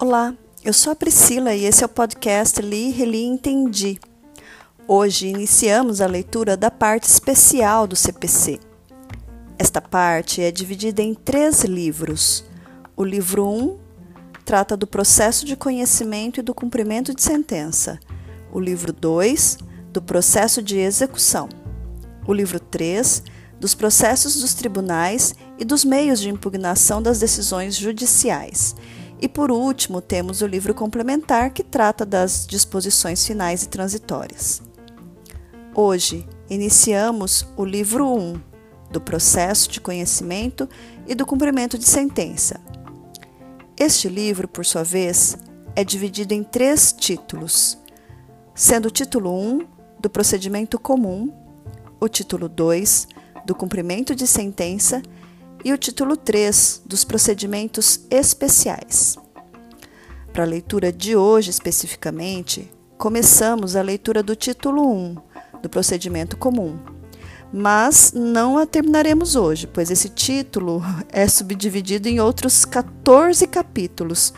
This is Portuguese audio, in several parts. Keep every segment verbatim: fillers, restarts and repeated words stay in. Olá, eu sou a Priscila e esse é o podcast Li, Reli e Entendi. Hoje iniciamos a leitura da parte especial do C P C. Esta parte é dividida em três livros. O livro um trata do processo de conhecimento e do cumprimento de sentença. O livro dois, do processo de execução. O livro três dos processos dos tribunais e dos meios de impugnação das decisões judiciais. E, por último, temos o livro complementar, que trata das disposições finais e transitórias. Hoje, iniciamos o livro um, do processo de conhecimento e do cumprimento de sentença. Este livro, por sua vez, é dividido em três títulos, sendo o título um, do procedimento comum, o título dois, do cumprimento de sentença e o título três dos procedimentos especiais. Para a leitura de hoje especificamente, começamos a leitura do título um do procedimento comum, mas não a terminaremos hoje, pois esse título é subdividido em outros catorze capítulos.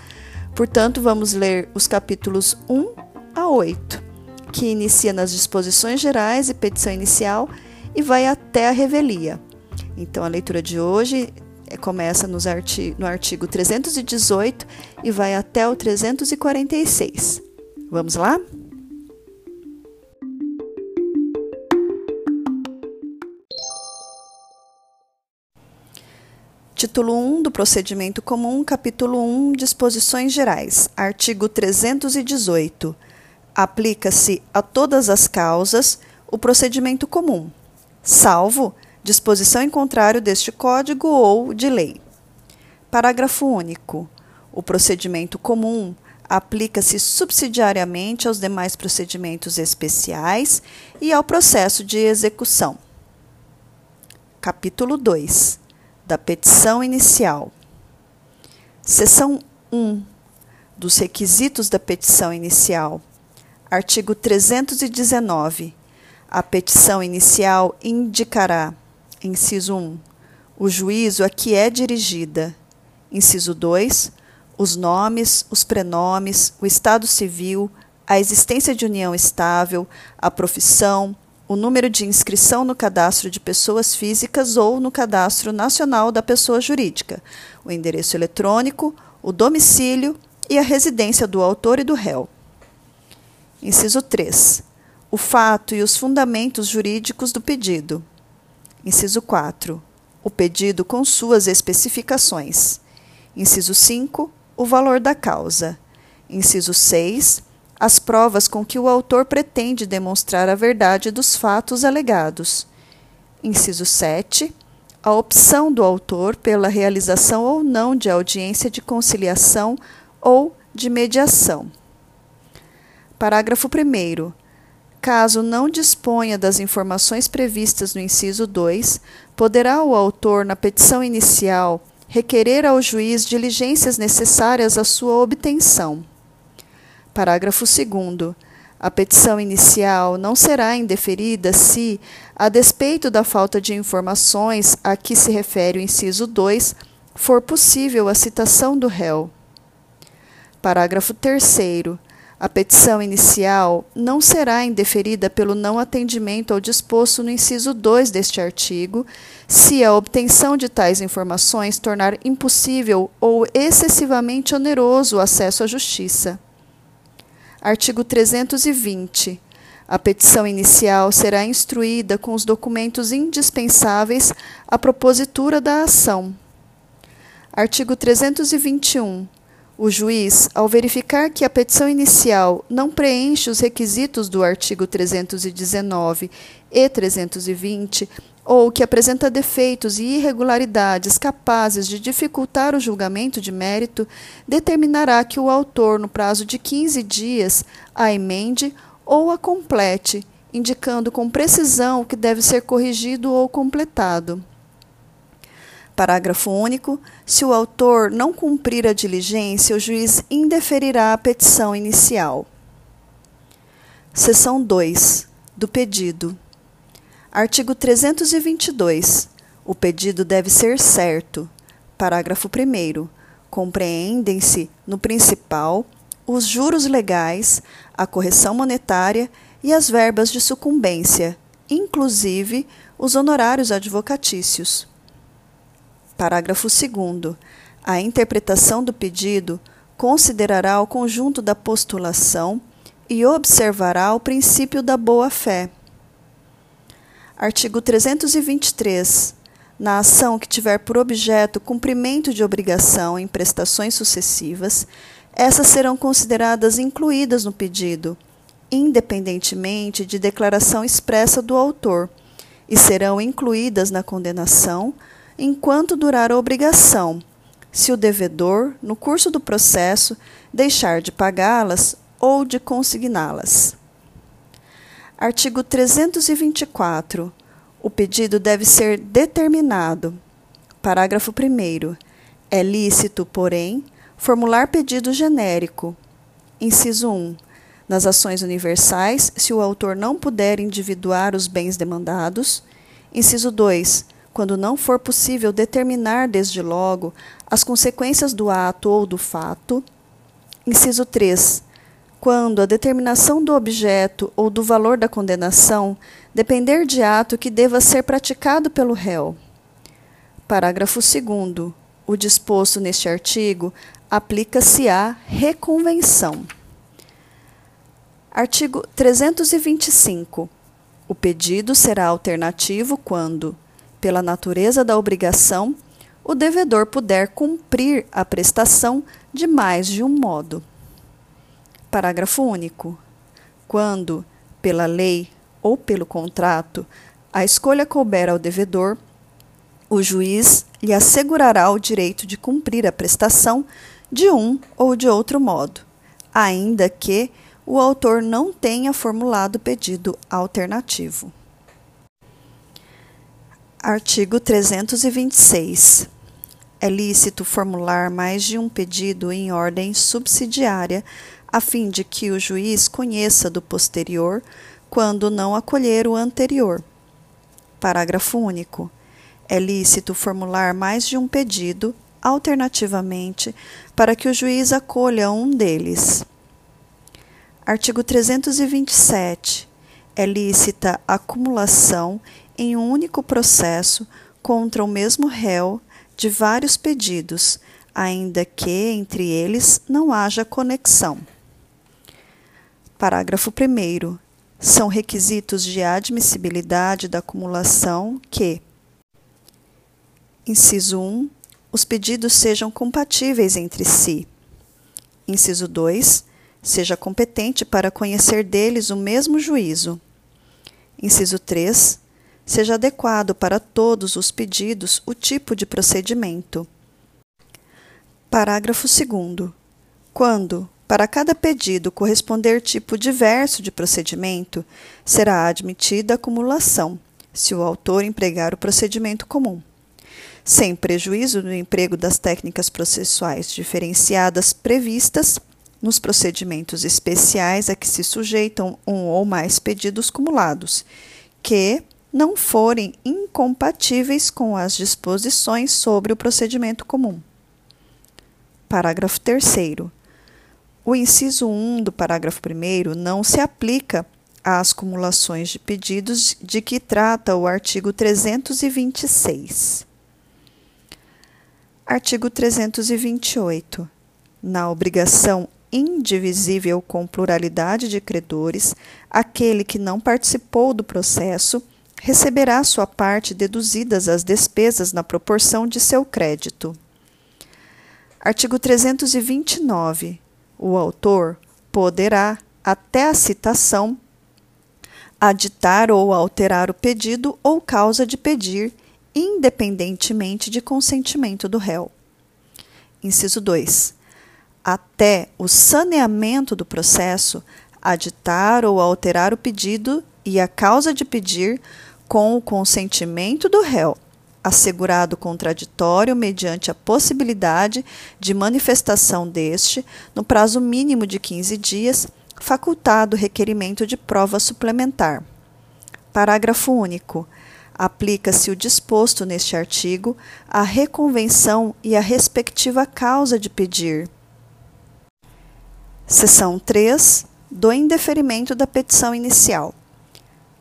Portanto, vamos ler os capítulos um a oito, que inicia nas disposições gerais e petição inicial e vai até a revelia. Então, a leitura de hoje começa nos artigo, no artigo trezentos e dezoito e vai até o trezentos e quarenta e seis. Vamos lá? Título um do procedimento comum, capítulo um, disposições gerais, artigo trezentos e dezoito. Aplica-se a todas as causas o procedimento comum, salvo disposição em contrário deste Código ou de lei. Parágrafo único. O procedimento comum aplica-se subsidiariamente aos demais procedimentos especiais e ao processo de execução. Capítulo dois. Da petição inicial. Seção um. Dos requisitos da petição inicial. Artigo trezentos e dezenove. A petição inicial indicará, inciso um, o juízo a que é dirigida, inciso dois, os nomes, os prenomes, o estado civil, a existência de união estável, a profissão, o número de inscrição no cadastro de pessoas físicas ou no cadastro nacional da pessoa jurídica, o endereço eletrônico, o domicílio e a residência do autor e do réu. Inciso três. O fato e os fundamentos jurídicos do pedido. Inciso quatro. O pedido com suas especificações. Inciso cinco. O valor da causa. Inciso seis. As provas com que o autor pretende demonstrar a verdade dos fatos alegados. Inciso sete. A opção do autor pela realização ou não de audiência de conciliação ou de mediação. Parágrafo primeiro. Caso não disponha das informações previstas no inciso dois, poderá o autor, na petição inicial, requerer ao juiz diligências necessárias à sua obtenção. Parágrafo segundo. A petição inicial não será indeferida se, a despeito da falta de informações a que se refere o inciso dois, for possível a citação do réu. Parágrafo terceiro. A petição inicial não será indeferida pelo não atendimento ao disposto no inciso dois deste artigo, se a obtenção de tais informações tornar impossível ou excessivamente oneroso o acesso à justiça. Artigo trezentos e vinte. A petição inicial será instruída com os documentos indispensáveis à propositura da ação. Artigo trezentos e vinte e um. O juiz, ao verificar que a petição inicial não preenche os requisitos do artigo trezentos e dezenove e trezentos e vinte, ou que apresenta defeitos e irregularidades capazes de dificultar o julgamento de mérito, determinará que o autor, no prazo de quinze dias, a emende ou a complete, indicando com precisão o que deve ser corrigido ou completado. Parágrafo único. Se o autor não cumprir a diligência, o juiz indeferirá a petição inicial. Seção dois. Do pedido. Artigo trezentos e vinte e dois. O pedido deve ser certo. Parágrafo primeiro. Compreendem-se, no principal, os juros legais, a correção monetária e as verbas de sucumbência, inclusive os honorários advocatícios. Parágrafo segundo. A interpretação do pedido considerará o conjunto da postulação e observará o princípio da boa-fé. Artigo trezentos e vinte e três. Na ação que tiver por objeto cumprimento de obrigação em prestações sucessivas, essas serão consideradas incluídas no pedido, independentemente de declaração expressa do autor, e serão incluídas na condenação enquanto durar a obrigação, se o devedor, no curso do processo, deixar de pagá-las ou de consigná-las. Artigo trezentos e vinte e quatro. O pedido deve ser determinado. Parágrafo primeiro. É lícito, porém, formular pedido genérico. Inciso um. Nas ações universais, se o autor não puder individuar os bens demandados. Inciso dois. Quando não for possível determinar desde logo as consequências do ato ou do fato. Inciso três. Quando a determinação do objeto ou do valor da condenação depender de ato que deva ser praticado pelo réu. Parágrafo segundo. O disposto neste artigo aplica-se à reconvenção. Artigo trezentos e vinte e cinco. O pedido será alternativo quando, pela natureza da obrigação, o devedor puder cumprir a prestação de mais de um modo. Parágrafo único. Quando, pela lei ou pelo contrato, a escolha couber ao devedor, o juiz lhe assegurará o direito de cumprir a prestação de um ou de outro modo, ainda que o autor não tenha formulado pedido alternativo. Artigo trezentos e vinte e seis. É lícito formular mais de um pedido em ordem subsidiária, a fim de que o juiz conheça do posterior quando não acolher o anterior. Parágrafo único. É lícito formular mais de um pedido, alternativamente, para que o juiz acolha um deles. Artigo trezentos e vinte e sete. É lícita a acumulação em um único processo contra o mesmo réu de vários pedidos, ainda que entre eles não haja conexão. Parágrafo primeiro. São requisitos de admissibilidade da acumulação que, inciso um, os pedidos sejam compatíveis entre si. Inciso dois, seja competente para conhecer deles o mesmo juízo. Inciso três, seja adequado para todos os pedidos o tipo de procedimento. Parágrafo segundo. Quando, para cada pedido corresponder tipo diverso de procedimento, será admitida a acumulação, se o autor empregar o procedimento comum, sem prejuízo do emprego das técnicas processuais diferenciadas previstas nos procedimentos especiais a que se sujeitam um ou mais pedidos cumulados, que não forem incompatíveis com as disposições sobre o procedimento comum. Parágrafo terceiro. O inciso um do parágrafo primeiro não se aplica às acumulações de pedidos de que trata o artigo trezentos e vinte e seis. Artigo trezentos e vinte e oito. Na obrigação indivisível com pluralidade de credores, aquele que não participou do processo receberá sua parte deduzidas as despesas na proporção de seu crédito. Artigo trezentos e vinte e nove. O autor poderá, até a citação, aditar ou alterar o pedido ou causa de pedir, independentemente de consentimento do réu. Inciso dois. Até o saneamento do processo, aditar ou alterar o pedido e a causa de pedir com o consentimento do réu, assegurado contraditório mediante a possibilidade de manifestação deste, no prazo mínimo de quinze dias, facultado requerimento de prova suplementar. Parágrafo único. Aplica-se o disposto neste artigo à reconvenção e à respectiva causa de pedir. Seção três. Do indeferimento da petição inicial.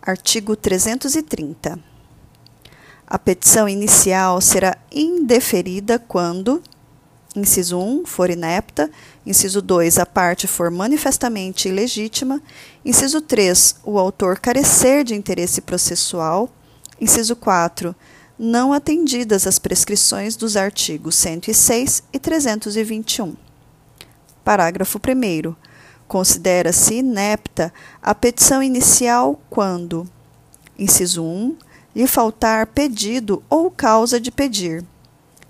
Artigo trezentos e trinta. A petição inicial será indeferida quando, inciso um, for inepta, inciso dois, a parte for manifestamente ilegítima, inciso três, o autor carecer de interesse processual, inciso quatro, não atendidas as prescrições dos artigos cento e seis e trezentos e vinte e um. Parágrafo primeiro. Considera-se inepta a petição inicial quando, inciso um, lhe faltar pedido ou causa de pedir.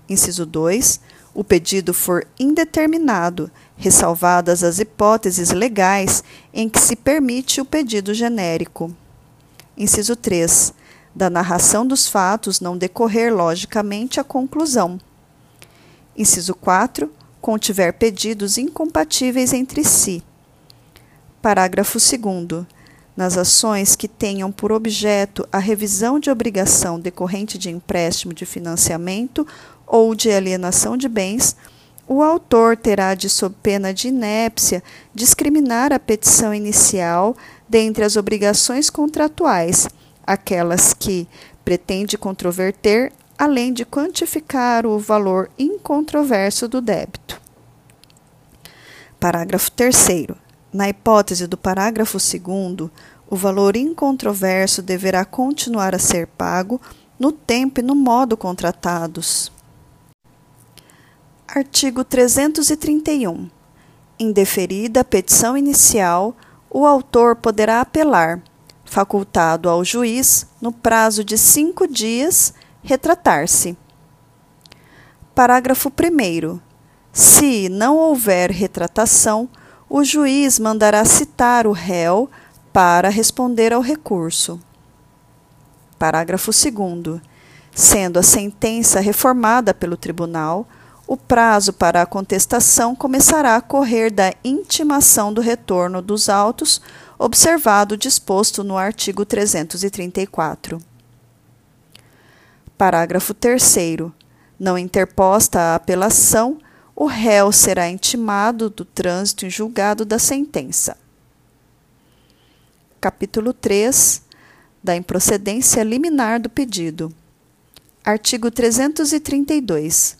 Inciso dois, o pedido for indeterminado, ressalvadas as hipóteses legais em que se permite o pedido genérico. Inciso três, da narração dos fatos não decorrer logicamente a conclusão. Inciso quatro, contiver pedidos incompatíveis entre si. Parágrafo segundo. Nas ações que tenham por objeto a revisão de obrigação decorrente de empréstimo de financiamento ou de alienação de bens, o autor terá de, sob pena de inépcia, discriminar a petição inicial dentre as obrigações contratuais, aquelas que pretende controverter, além de quantificar o valor incontroverso do débito. Parágrafo terceiro. Na hipótese do parágrafo segundo, o valor incontroverso deverá continuar a ser pago no tempo e no modo contratados. Artigo trezentos e trinta e um. Indeferida a petição inicial, o autor poderá apelar, facultado ao juiz, no prazo de cinco dias, retratar-se. Parágrafo primeiro. Se não houver retratação, o juiz mandará citar o réu para responder ao recurso. Parágrafo segundo. Sendo a sentença reformada pelo tribunal, o prazo para a contestação começará a correr da intimação do retorno dos autos, observado o disposto no artigo trezentos e trinta e quatro. Parágrafo terceiro. Não interposta a apelação, o réu será intimado do trânsito em julgado da sentença. Capítulo três. Da improcedência liminar do pedido. Artigo trezentos e trinta e dois.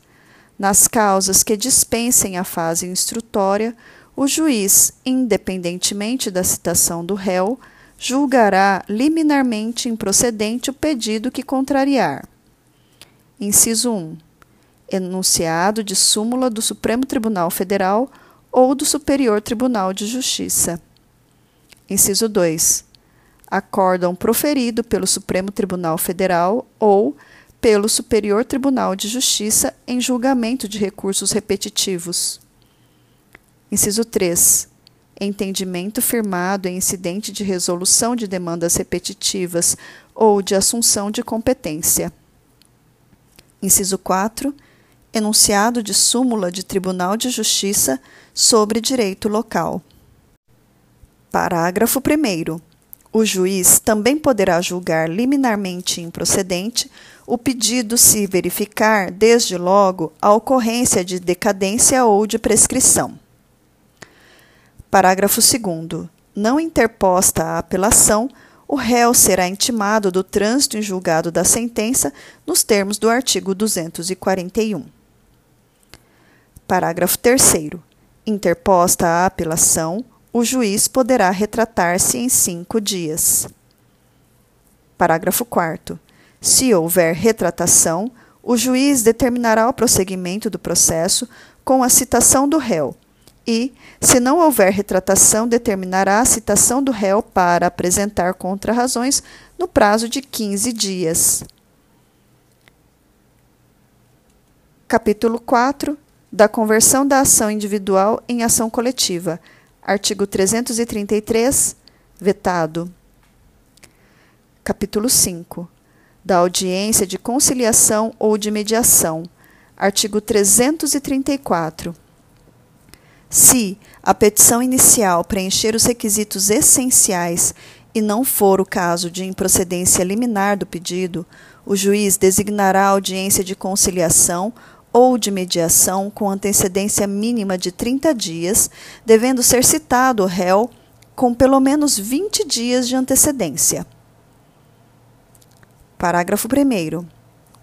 Nas causas que dispensem a fase instrutória, o juiz, independentemente da citação do réu, julgará liminarmente improcedente o pedido que contrariar. Inciso um. Enunciado de súmula do Supremo Tribunal Federal ou do Superior Tribunal de Justiça. Inciso dois. Acórdão proferido pelo Supremo Tribunal Federal ou pelo Superior Tribunal de Justiça em julgamento de recursos repetitivos. Inciso três. Entendimento firmado em incidente de resolução de demandas repetitivas ou de assunção de competência. Inciso quatro. Enunciado de súmula de Tribunal de Justiça sobre direito local. Parágrafo primeiro. O juiz também poderá julgar liminarmente improcedente o pedido se verificar, desde logo, a ocorrência de decadência ou de prescrição. Parágrafo segundo. Não interposta a apelação, o réu será intimado do trânsito em julgado da sentença nos termos do artigo duzentos e quarenta e um. Parágrafo terceiro. Interposta a apelação, o juiz poderá retratar-se em cinco dias. Parágrafo quarto. Se houver retratação, o juiz determinará o prosseguimento do processo com a citação do réu e, se não houver retratação, determinará a citação do réu para apresentar contrarrazões no prazo de quinze dias. Capítulo quatro. Da conversão da ação individual em ação coletiva. Artigo trezentos e trinta e três, vetado. Capítulo cinco. Da audiência de conciliação ou de mediação. Artigo trezentos e trinta e quatro. Se a petição inicial preencher os requisitos essenciais e não for o caso de improcedência liminar do pedido, o juiz designará audiência de conciliação ou de mediação com antecedência mínima de trinta dias, devendo ser citado o réu com pelo menos vinte dias de antecedência. Parágrafo primeiro.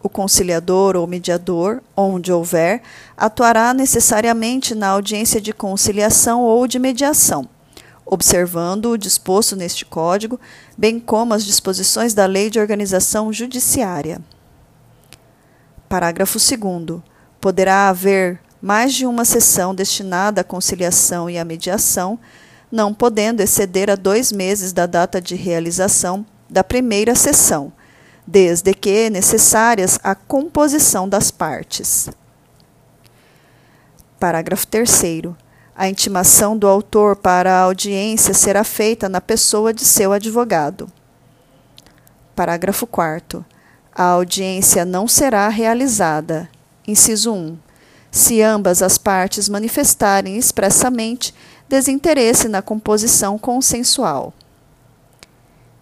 O conciliador ou mediador, onde houver, atuará necessariamente na audiência de conciliação ou de mediação, observando o disposto neste Código, bem como as disposições da Lei de Organização Judiciária. Parágrafo segundo. Poderá haver mais de uma sessão destinada à conciliação e à mediação, não podendo exceder a dois meses da data de realização da primeira sessão, desde que necessárias à composição das partes. Parágrafo terceiro. A intimação do autor para a audiência será feita na pessoa de seu advogado. Parágrafo quarto. A audiência não será realizada, inciso um, se ambas as partes manifestarem expressamente desinteresse na composição consensual.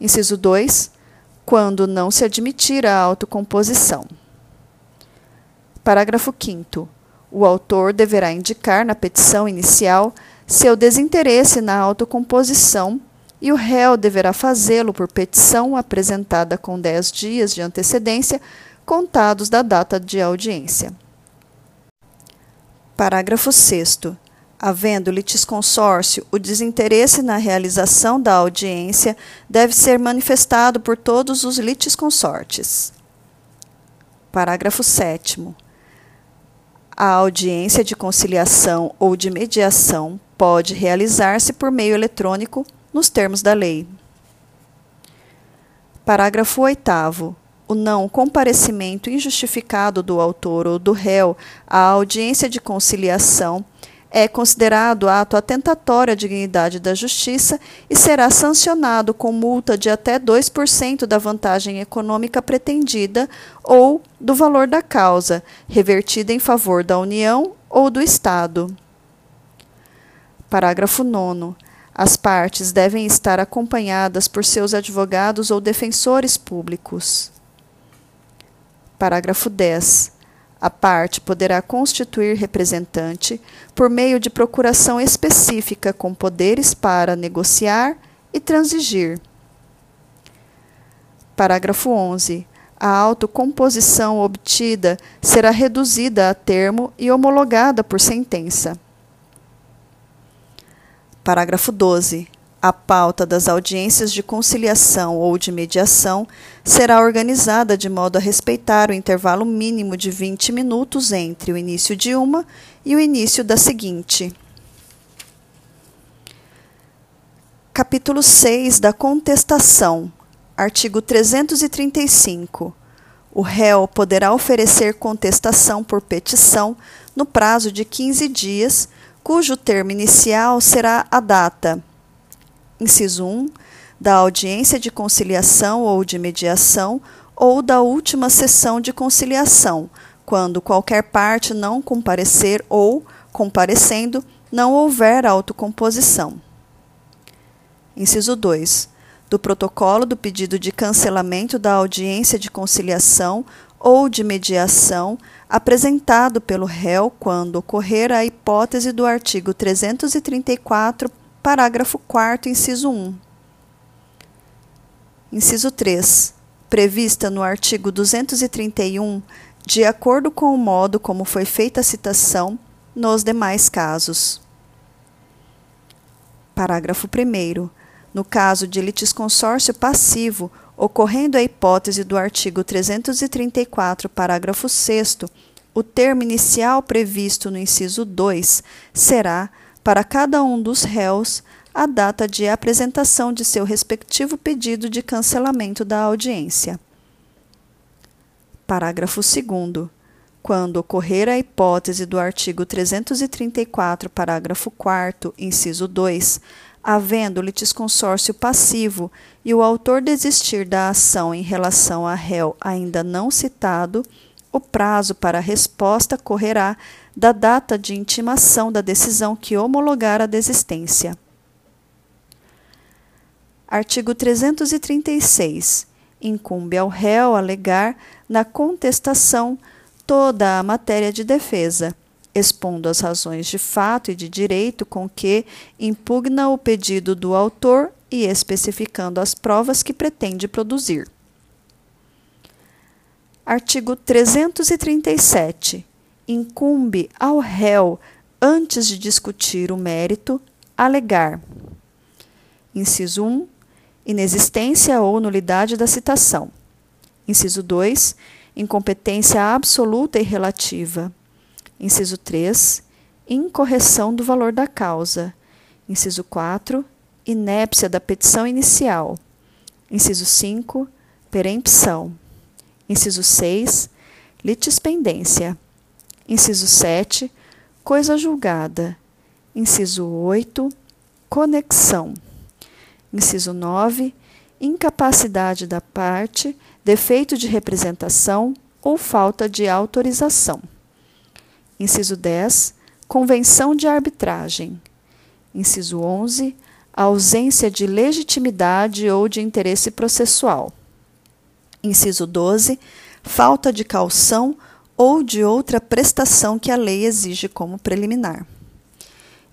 Inciso dois, quando não se admitir a autocomposição. Parágrafo quinto. O autor deverá indicar na petição inicial seu desinteresse na autocomposição e o réu deverá fazê-lo por petição apresentada com dez dias de antecedência, contados da data de audiência. Parágrafo sexto. Havendo litisconsórcio, o desinteresse na realização da audiência deve ser manifestado por todos os litisconsortes. Parágrafo sétimo. A audiência de conciliação ou de mediação pode realizar-se por meio eletrônico nos termos da lei. Parágrafo oitavo. O não comparecimento injustificado do autor ou do réu à audiência de conciliação é considerado ato atentatório à dignidade da justiça e será sancionado com multa de até dois por cento da vantagem econômica pretendida ou do valor da causa, revertida em favor da União ou do Estado. Parágrafo nono. As partes devem estar acompanhadas por seus advogados ou defensores públicos. Parágrafo décimo. A parte poderá constituir representante por meio de procuração específica com poderes para negociar e transigir. Parágrafo onze. A autocomposição obtida será reduzida a termo e homologada por sentença. Parágrafo doze. A pauta das audiências de conciliação ou de mediação será organizada de modo a respeitar o intervalo mínimo de vinte minutos entre o início de uma e o início da seguinte. Capítulo seis da contestação. Artigo trezentos e trinta e cinco. O réu poderá oferecer contestação por petição no prazo de quinze dias, cujo termo inicial será a data, inciso um, da audiência de conciliação ou de mediação ou da última sessão de conciliação, quando qualquer parte não comparecer ou, comparecendo, não houver autocomposição. Inciso dois, do protocolo do pedido de cancelamento da audiência de conciliação ou de mediação apresentado pelo réu quando ocorrer a hipótese do artigo trezentos e trinta e quatro, parágrafo quarto, inciso um. Inciso três. Prevista no artigo duzentos e trinta e um, de acordo com o modo como foi feita a citação, nos demais casos. Parágrafo primeiro. No caso de litisconsórcio passivo, ocorrendo a hipótese do artigo trezentos e trinta e quatro, parágrafo sexto, o termo inicial previsto no inciso dois será, para cada um dos réus, a data de apresentação de seu respectivo pedido de cancelamento da audiência. Parágrafo segundo. Quando ocorrer a hipótese do artigo trezentos e trinta e quatro, parágrafo quarto, inciso dois, havendo litisconsórcio passivo e o autor desistir da ação em relação a réu ainda não citado, o prazo para a resposta correrá da data de intimação da decisão que homologar a desistência. Artigo trezentos e trinta e seis. Incumbe ao réu alegar na contestação toda a matéria de defesa, expondo as razões de fato e de direito com que impugna o pedido do autor e especificando as provas que pretende produzir. Artigo trezentos e trinta e sete. Incumbe ao réu, antes de discutir o mérito, alegar: inciso um. Inexistência ou nulidade da citação. Inciso dois. Incompetência absoluta e relativa. Inciso três. Incorreção do valor da causa. Inciso quatro. Inépcia da petição inicial. Inciso cinco. Perempção. Inciso seis. Litispendência. Inciso sete. Coisa julgada. Inciso oito. Conexão. Inciso nove. Incapacidade da parte, defeito de representação ou falta de autorização. Inciso dez. Convenção de arbitragem. Inciso onze. Ausência de legitimidade ou de interesse processual. Inciso doze. Falta de caução ou de outra prestação que a lei exige como preliminar.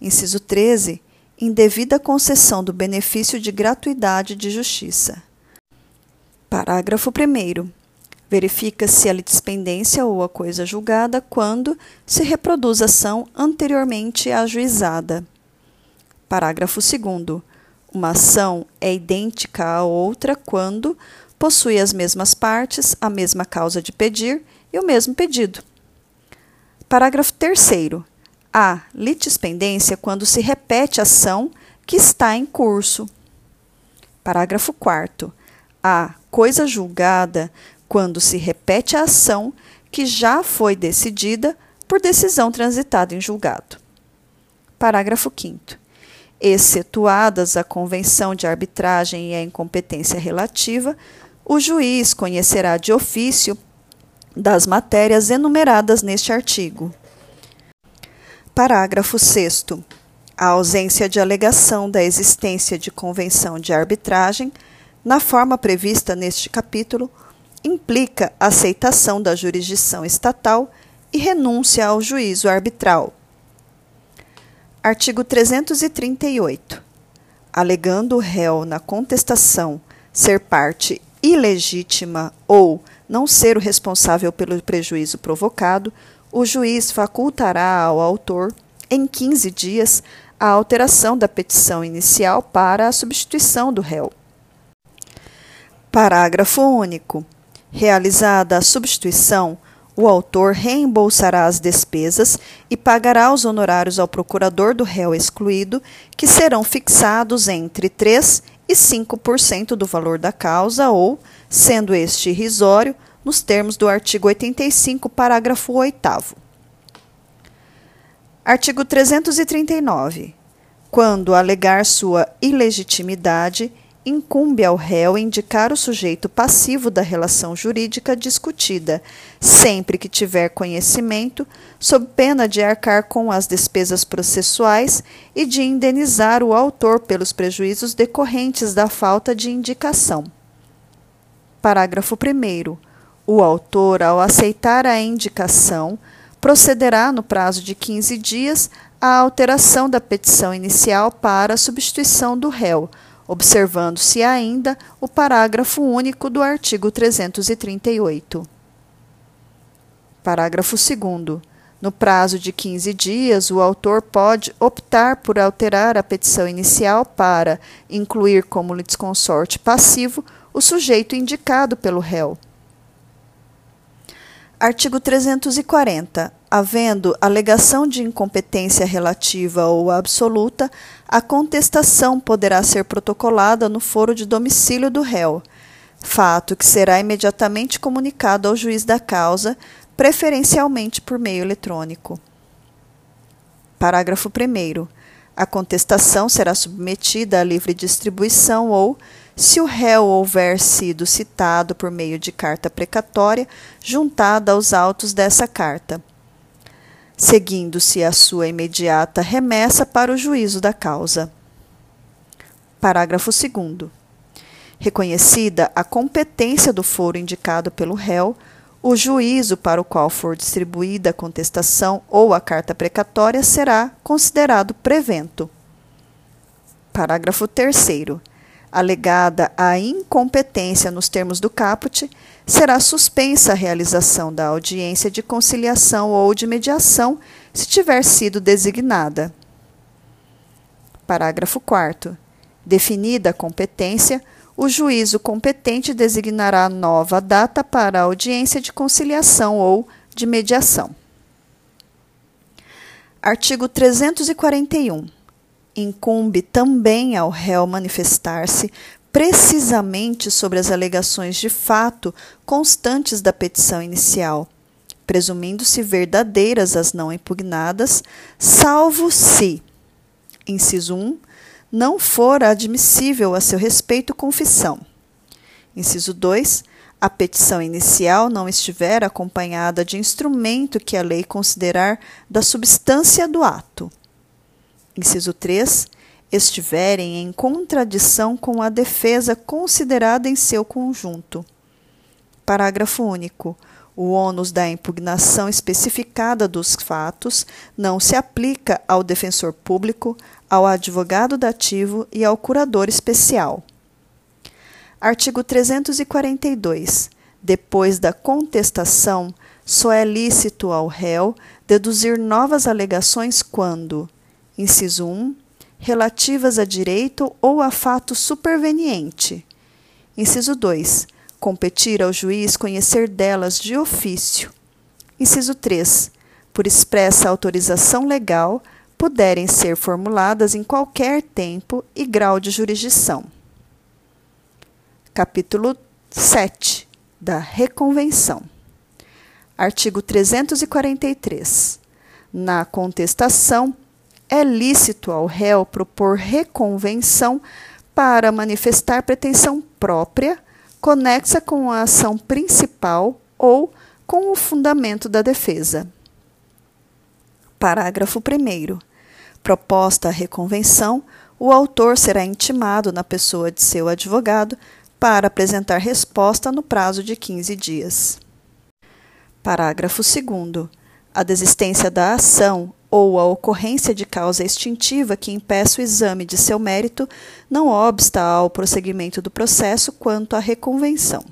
Inciso treze. Indevida concessão do benefício de gratuidade de justiça. Parágrafo primeiro. Verifica-se a litispendência ou a coisa julgada quando se reproduz ação anteriormente ajuizada. Parágrafo segundo. Uma ação é idêntica à outra quando possui as mesmas partes, a mesma causa de pedir e o mesmo pedido. Parágrafo terceiro. Há litispendência quando se repete a ação que está em curso. Parágrafo quarto. Há coisa julgada quando se repete a ação que já foi decidida por decisão transitada em julgado. Parágrafo quinto. Excetuadas a convenção de arbitragem e a incompetência relativa, o juiz conhecerá de ofício das matérias enumeradas neste artigo. Parágrafo sexto. A ausência de alegação da existência de convenção de arbitragem, na forma prevista neste capítulo, implica aceitação da jurisdição estatal e renúncia ao juízo arbitral. Artigo trezentos e trinta e oito. Alegando o réu na contestação ser parte ilegítima ou não ser o responsável pelo prejuízo provocado, o juiz facultará ao autor, em quinze dias, a alteração da petição inicial para a substituição do réu. Parágrafo único. Realizada a substituição, o autor reembolsará as despesas e pagará os honorários ao procurador do réu excluído, que serão fixados entre três por cento e cinco por cento do valor da causa ou, sendo este irrisório, nos termos do artigo oitenta e cinco, parágrafo oitavo. Artigo trezentos e trinta e nove. Quando alegar sua ilegitimidade, incumbe ao réu indicar o sujeito passivo da relação jurídica discutida, sempre que tiver conhecimento, sob pena de arcar com as despesas processuais e de indenizar o autor pelos prejuízos decorrentes da falta de indicação. Parágrafo primeiro. O autor, ao aceitar a indicação, procederá, no prazo de quinze dias, à alteração da petição inicial para a substituição do réu, observando-se ainda o parágrafo único do artigo trezentos e trinta e oito. Parágrafo segundo. No prazo de quinze dias, o autor pode optar por alterar a petição inicial para incluir como litisconsorte passivo o sujeito indicado pelo réu. Artigo trezentos e quarenta. Havendo alegação de incompetência relativa ou absoluta, a contestação poderá ser protocolada no foro de domicílio do réu, fato que será imediatamente comunicado ao juiz da causa, preferencialmente por meio eletrônico. Parágrafo primeiro. A contestação será submetida à livre distribuição ou, se o réu houver sido citado por meio de carta precatória, juntada aos autos dessa carta, seguindo-se a sua imediata remessa para o juízo da causa. Parágrafo segundo. reconhecida a competência do foro indicado pelo réu, o juízo para o qual for distribuída a contestação ou a carta precatória será considerado prevento. Parágrafo terceiro. Alegada a incompetência nos termos do caput, será suspensa a realização da audiência de conciliação ou de mediação, se tiver sido designada. Parágrafo quarto. Definida a competência, o juízo competente designará nova data para a audiência de conciliação ou de mediação. Artigo trezentos e quarenta e um. Incumbe também ao réu manifestar-se precisamente sobre as alegações de fato constantes da petição inicial, presumindo-se verdadeiras as não impugnadas, salvo se, inciso um, não for admissível a seu respeito confissão. Inciso dois, a petição inicial não estiver acompanhada de instrumento que a lei considerar da substância do ato. Inciso três, estiverem em contradição com a defesa considerada em seu conjunto. Parágrafo único. O ônus da impugnação especificada dos fatos não se aplica ao defensor público, ao advogado dativo e ao curador especial. Artigo trezentos e quarenta e dois. Depois da contestação, só é lícito ao réu deduzir novas alegações quando: inciso um, relativas a direito ou a fato superveniente. Inciso dois, competir ao juiz conhecer delas de ofício. Inciso três, por expressa autorização legal, puderem ser formuladas em qualquer tempo e grau de jurisdição. Capítulo sete da Reconvenção. Artigo trezentos e quarenta e três. Na contestação, é lícito ao réu propor reconvenção para manifestar pretensão própria, conexa com a ação principal ou com o fundamento da defesa. Parágrafo primeiro. Proposta a reconvenção, o autor será intimado na pessoa de seu advogado para apresentar resposta no prazo de quinze dias. Parágrafo segundo. A desistência da ação ou a ocorrência de causa extintiva que impeça o exame de seu mérito não obsta ao prosseguimento do processo quanto à reconvenção.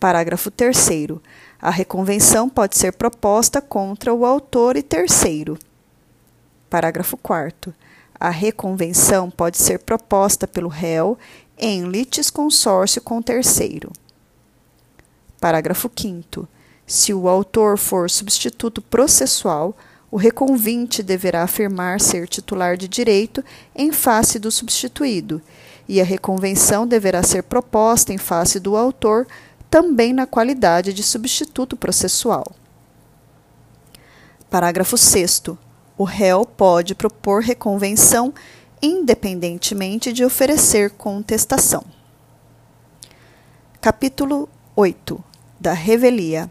Parágrafo terceiro. A reconvenção pode ser proposta contra o autor e terceiro. Parágrafo quarto. A reconvenção pode ser proposta pelo réu em litisconsórcio com terceiro. Parágrafo quinto. Se o autor for substituto processual, o reconvinte deverá afirmar ser titular de direito em face do substituído, e a reconvenção deverá ser proposta em face do autor, também na qualidade de substituto processual. Parágrafo sexto. O réu pode propor reconvenção independentemente de oferecer contestação. Capítulo oito da Revelia.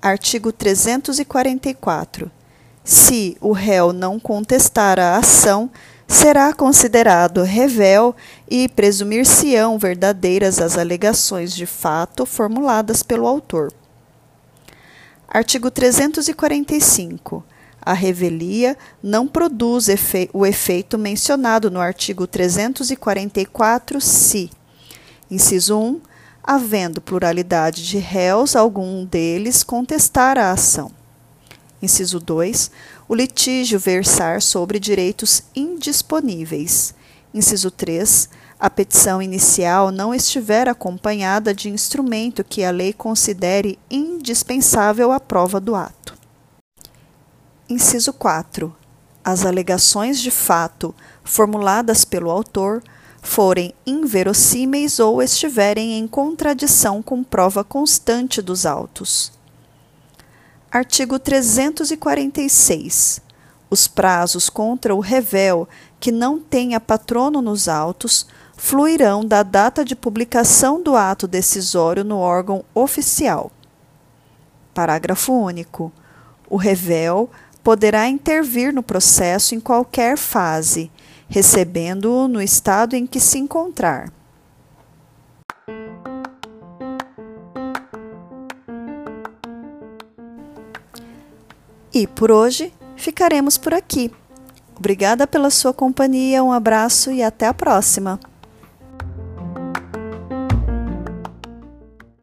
Artigo trezentos e quarenta e quatro. Se o réu não contestar a ação, será considerado revel e presumir-se-ão verdadeiras as alegações de fato formuladas pelo autor. Artigo trezentos e quarenta e cinco. A revelia não produz efe- o efeito mencionado no artigo trezentos e quarenta e quatro se, inciso um, havendo pluralidade de réus, algum deles contestar a ação. Inciso dois, o litígio versar sobre direitos indisponíveis. Inciso três, a petição inicial não estiver acompanhada de instrumento que a lei considere indispensável à prova do ato. Inciso quatro, as alegações de fato formuladas pelo autor forem inverossímeis ou estiverem em contradição com prova constante dos autos. Artigo trezentos e quarenta e seis. Os prazos contra o revel que não tenha patrono nos autos fluirão da data de publicação do ato decisório no órgão oficial. Parágrafo único. O revel poderá intervir no processo em qualquer fase, recebendo-o no estado em que se encontrar. E por hoje ficaremos por aqui. Obrigada pela sua companhia, um abraço e até a próxima!